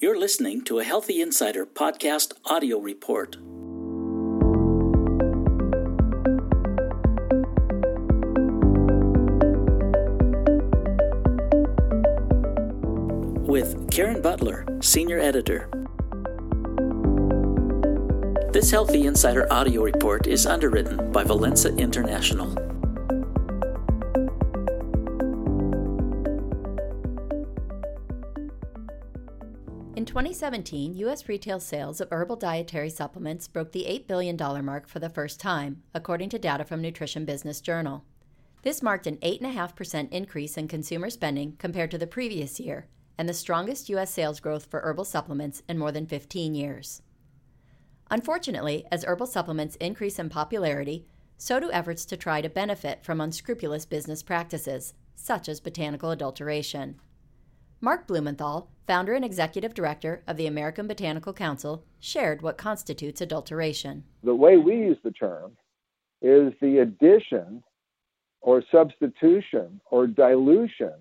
You're listening to a Healthy Insider podcast audio report. With Karen Butler, Senior Editor. This Healthy Insider audio report is underwritten by Valensa International. In 2017, U.S. retail sales of herbal dietary supplements broke the $8 billion mark for the first time, according to data from Nutrition Business Journal. This marked an 8.5% increase in consumer spending compared to the previous year, and the strongest U.S. sales growth for herbal supplements in more than 15 years. Unfortunately, as herbal supplements increase in popularity, so do efforts to try to benefit from unscrupulous business practices, such as botanical adulteration. Mark Blumenthal, founder and executive director of the American Botanical Council, shared what constitutes adulteration. The way we use the term is the addition or substitution or dilution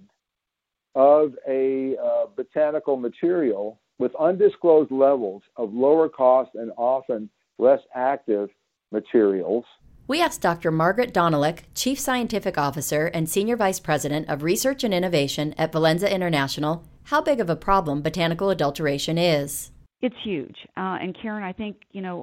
of a botanical material with undisclosed levels of lower cost and often less active materials. We asked Dr. Margaret Dohnalek, Chief Scientific Officer and Senior Vice President of Research and Innovation at Valensa International, how big of a problem botanical adulteration is. It's huge. And Karen, I think,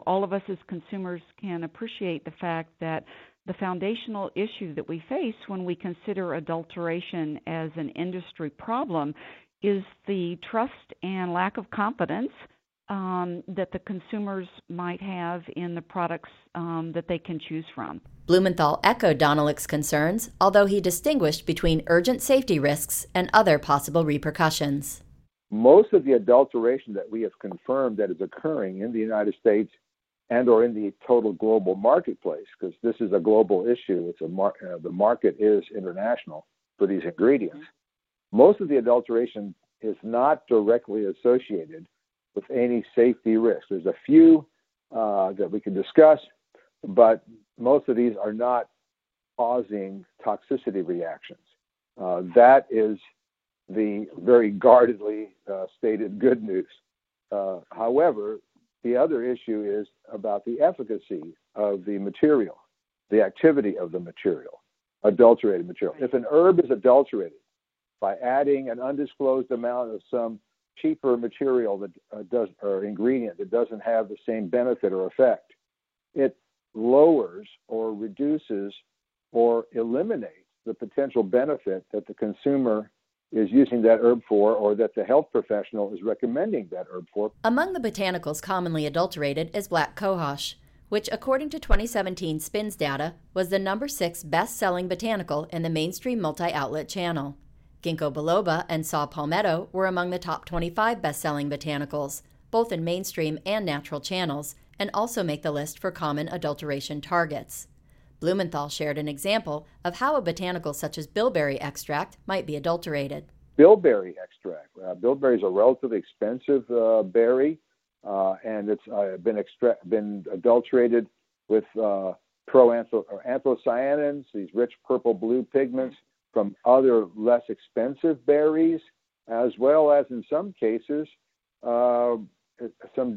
all of us as consumers can appreciate the fact that the foundational issue that we face when we consider adulteration as an industry problem is the trust and lack of confidence that the consumers might have in the products that they can choose from. Blumenthal echoed Dohnalek's concerns, although he distinguished between urgent safety risks and other possible repercussions. Most of the adulteration that we have confirmed that is occurring in the United States and or in the total global marketplace, because this is a global issue, it's a the market is international for these ingredients. Most of the adulteration is not directly associated with any safety risk. There's a few that we can discuss, but most of these are not causing toxicity reactions. That is the very guardedly stated good news. However, the other issue is about the efficacy of the material, the activity of the material, adulterated material. If an herb is adulterated by adding an undisclosed amount of some cheaper material that or ingredient that doesn't have the same benefit or effect, it lowers or reduces or eliminates the potential benefit that the consumer is using that herb for or that the health professional is recommending that herb for. Among the botanicals commonly adulterated is black cohosh, which according to 2017 SPINS data was the number 6 best-selling botanical in the mainstream multi-outlet channel. Ginkgo biloba and saw palmetto were among the top 25 best-selling botanicals, both in mainstream and natural channels, and also make the list for common adulteration targets. Blumenthal shared an example of how a botanical such as bilberry extract might be adulterated. Bilberry extract. Bilberry is a relatively expensive berry, and it's been adulterated with proanthocyanins, these rich purple-blue pigments from other less expensive berries, as well as in some cases some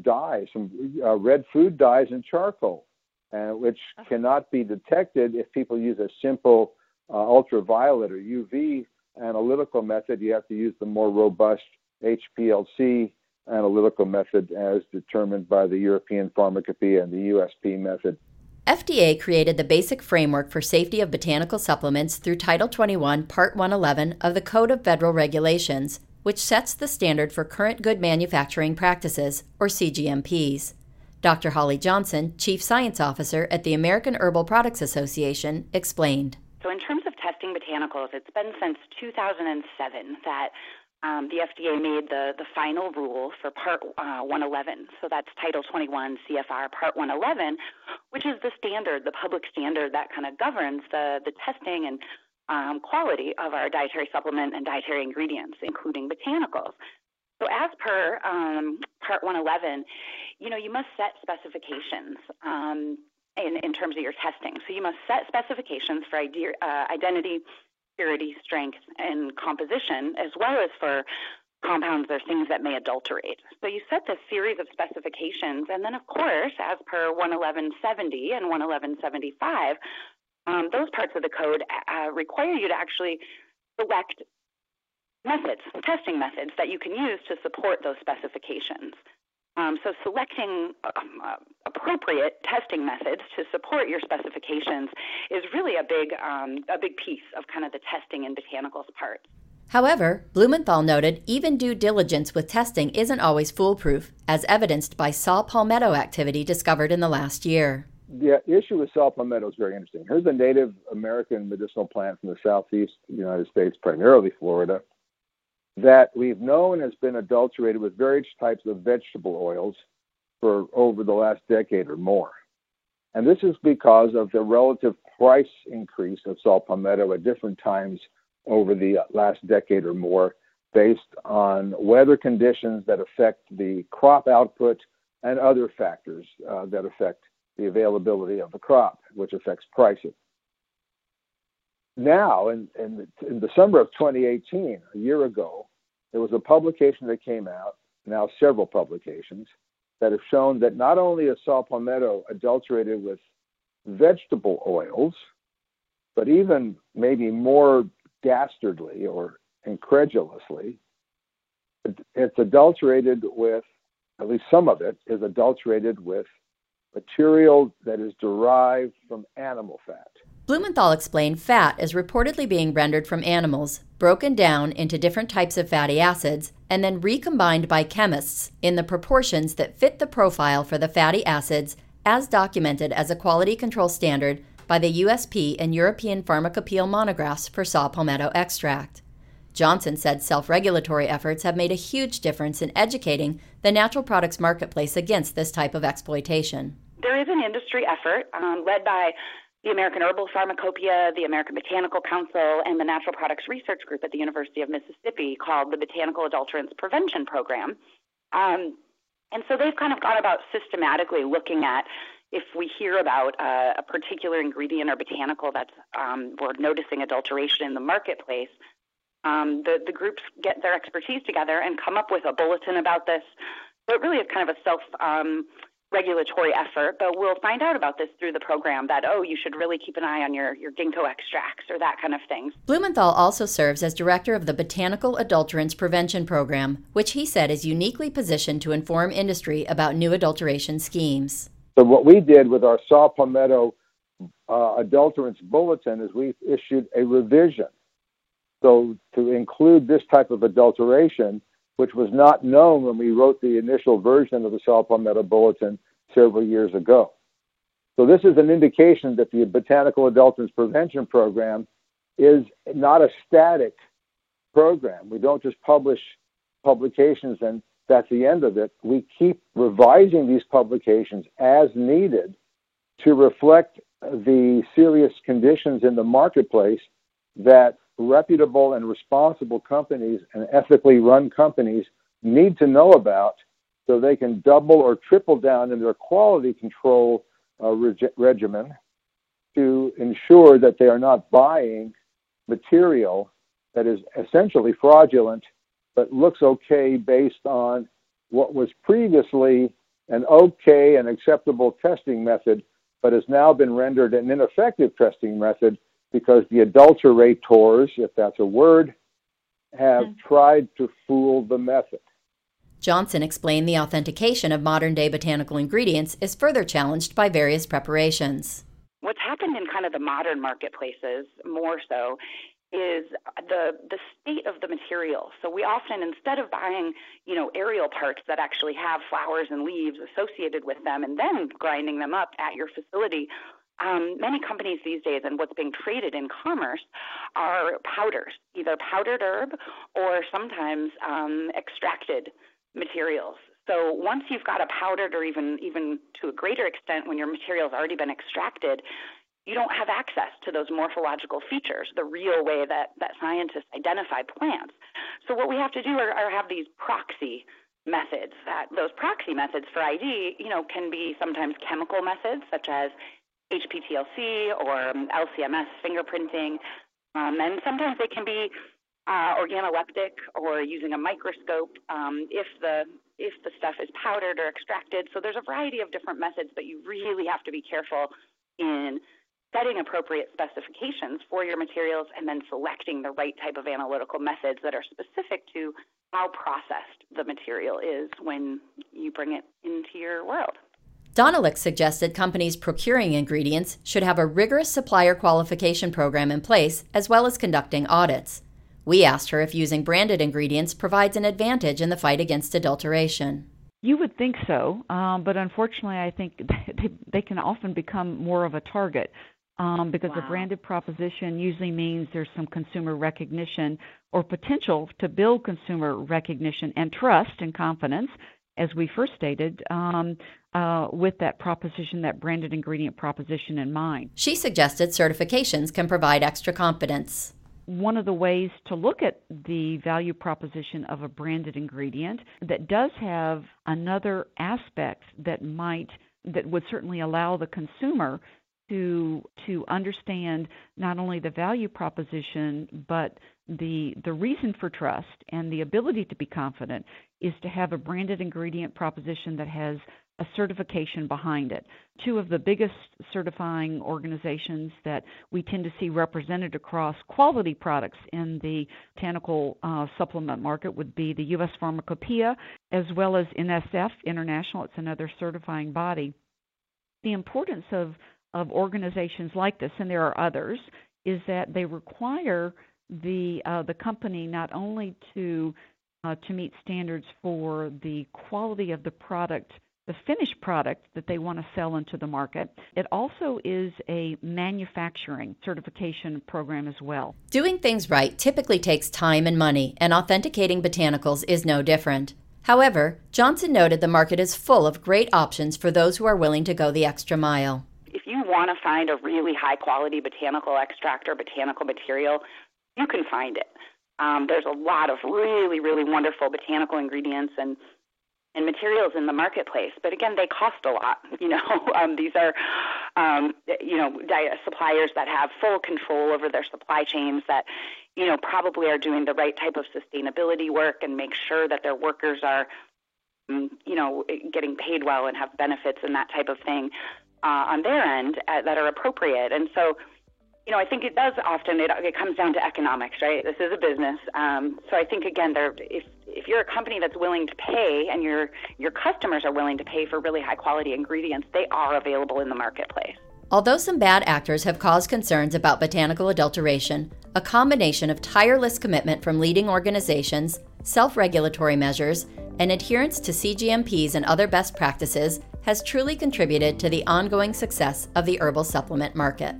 dyes, some red food dyes and charcoal, which cannot be detected if people use a simple ultraviolet or UV analytical method. You have to use the more robust HPLC analytical method as determined by the European Pharmacopoeia and the USP method. FDA created the basic framework for safety of botanical supplements through Title 21, Part 111 of the Code of Federal Regulations, which sets the standard for current good manufacturing practices, or CGMPs. Dr. Holly Johnson, Chief Science Officer at the American Herbal Products Association, explained. So in terms of testing botanicals, it's been since 2007 that the FDA made the final rule for Part 111, so that's Title 21 CFR Part 111, which is the standard, the public standard that kind of governs the testing and quality of our dietary supplement and dietary ingredients, including botanicals. So as per Part 111, you must set specifications in terms of your testing. So you must set specifications for identity, purity, strength, and composition, as well as for compounds, there's things that may adulterate. So you set this series of specifications, and then, of course, as per 11170 and 11175, those parts of the code require you to actually select methods, testing methods that you can use to support those specifications. So selecting appropriate testing methods to support your specifications is really a big piece of kind of the testing and botanicals part. However, Blumenthal noted even due diligence with testing isn't always foolproof, as evidenced by saw palmetto activity discovered in the last year. The issue with saw palmetto is very interesting. Here's a Native American medicinal plant from the southeast United States, primarily Florida, that we've known has been adulterated with various types of vegetable oils for over the last decade or more. And this is because of the relative price increase of saw palmetto at different times over the last decade or more, based on weather conditions that affect the crop output and other factors that affect the availability of the crop, which affects pricing. Now, in the summer of 2018, a year ago, there was a publication that came out, now several publications, that have shown that not only is saw palmetto adulterated with vegetable oils, but even maybe more dastardly or incredulously, it's adulterated with, at least some of it is adulterated with, material that is derived from animal fat. Blumenthal explained fat as reportedly being rendered from animals, broken down into different types of fatty acids, and then recombined by chemists in the proportions that fit the profile for the fatty acids as documented as a quality control standard by the USP and European Pharmacopoeia monographs for saw palmetto extract. Johnson said self-regulatory efforts have made a huge difference in educating the natural products marketplace against this type of exploitation. There is an industry effort led by the American Herbal Pharmacopoeia, the American Botanical Council, and the Natural Products Research Group at the University of Mississippi called the Botanical Adulterants Prevention Program. And so they've kind of gone about systematically looking at if we hear about a particular ingredient or botanical that's we're noticing adulteration in the marketplace, the groups get their expertise together and come up with a bulletin about this. So it really is kind of a self-regulatory effort, but we'll find out about this through the program that, oh, you should really keep an eye on your ginkgo extracts or that kind of thing. Blumenthal also serves as director of the Botanical Adulterants Prevention Program, which he said is uniquely positioned to inform industry about new adulteration schemes. So what we did with our saw palmetto adulterants bulletin is we issued a revision. So to include this type of adulteration, which was not known when we wrote the initial version of the saw palmetto bulletin several years ago. So this is an indication that the Botanical Adulterants Prevention Program is not a static program. We don't just publish publications and that's the end of it. We keep revising these publications as needed to reflect the serious conditions in the marketplace that reputable and responsible companies and ethically run companies need to know about so they can double or triple down in their quality control regimen to ensure that they are not buying material that is essentially fraudulent but looks okay based on what was previously an okay and acceptable testing method but has now been rendered an ineffective testing method because the adulterators, if that's a word, have tried to fool the method. Johnson explained the authentication of modern-day botanical ingredients is further challenged by various preparations. What's happened in kind of the modern marketplaces more so is the state of the material. So we often, instead of buying, aerial parts that actually have flowers and leaves associated with them and then grinding them up at your facility, many companies these days and what's being traded in commerce are powders, either powdered herb or sometimes extracted materials. So once you've got a powdered or even to a greater extent when your material's already been extracted, you don't have access to those morphological features, the real way that scientists identify plants. So what we have to do are have these proxy methods. Those proxy methods for ID, can be sometimes chemical methods such as HPTLC or LCMS fingerprinting, and sometimes they can be organoleptic or using a microscope if the stuff is powdered or extracted. So there's a variety of different methods, but you really have to be careful in setting appropriate specifications for your materials and then selecting the right type of analytical methods that are specific to how processed the material is when you bring it into your world. Dohnalek suggested companies procuring ingredients should have a rigorous supplier qualification program in place, as well as conducting audits. We asked her if using branded ingredients provides an advantage in the fight against adulteration. You would think so, but unfortunately I think they can often become more of a target because a branded proposition usually means there's some consumer recognition or potential to build consumer recognition and trust and confidence, as we first stated, with that proposition, that branded ingredient proposition in mind. She suggested certifications can provide extra confidence. One of the ways to look at the value proposition of a branded ingredient that does have another aspect that would certainly allow the consumer to understand not only the value proposition, but the reason for trust and the ability to be confident, is to have a branded ingredient proposition that has a certification behind it. Two of the biggest certifying organizations that we tend to see represented across quality products in the botanical supplement market would be the U.S. Pharmacopoeia, as well as NSF International. It's another certifying body. The importance of organizations like this, and there are others, is that they require the company not only to meet standards for the quality of the product, the finished product that they want to sell into the market. It also is a manufacturing certification program as well. Doing things right typically takes time and money, and authenticating botanicals is no different. However, Johnson noted the market is full of great options for those who are willing to go the extra mile. If you want to find a really high-quality botanical extract or botanical material, you can find it. There's a lot of really, really wonderful botanical ingredients and materials in the marketplace. But again, they cost a lot. These are, suppliers that have full control over their supply chains that, probably are doing the right type of sustainability work and make sure that their workers are, getting paid well and have benefits and that type of thing on their end that are appropriate. And so, I think it does often, it comes down to economics, right? This is a business. So I think, again, if you're a company that's willing to pay and your customers are willing to pay for really high-quality ingredients, they are available in the marketplace. Although some bad actors have caused concerns about botanical adulteration, a combination of tireless commitment from leading organizations, self-regulatory measures, and adherence to CGMPs and other best practices has truly contributed to the ongoing success of the herbal supplement market.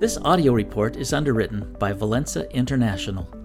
This audio report is underwritten by Valensa International.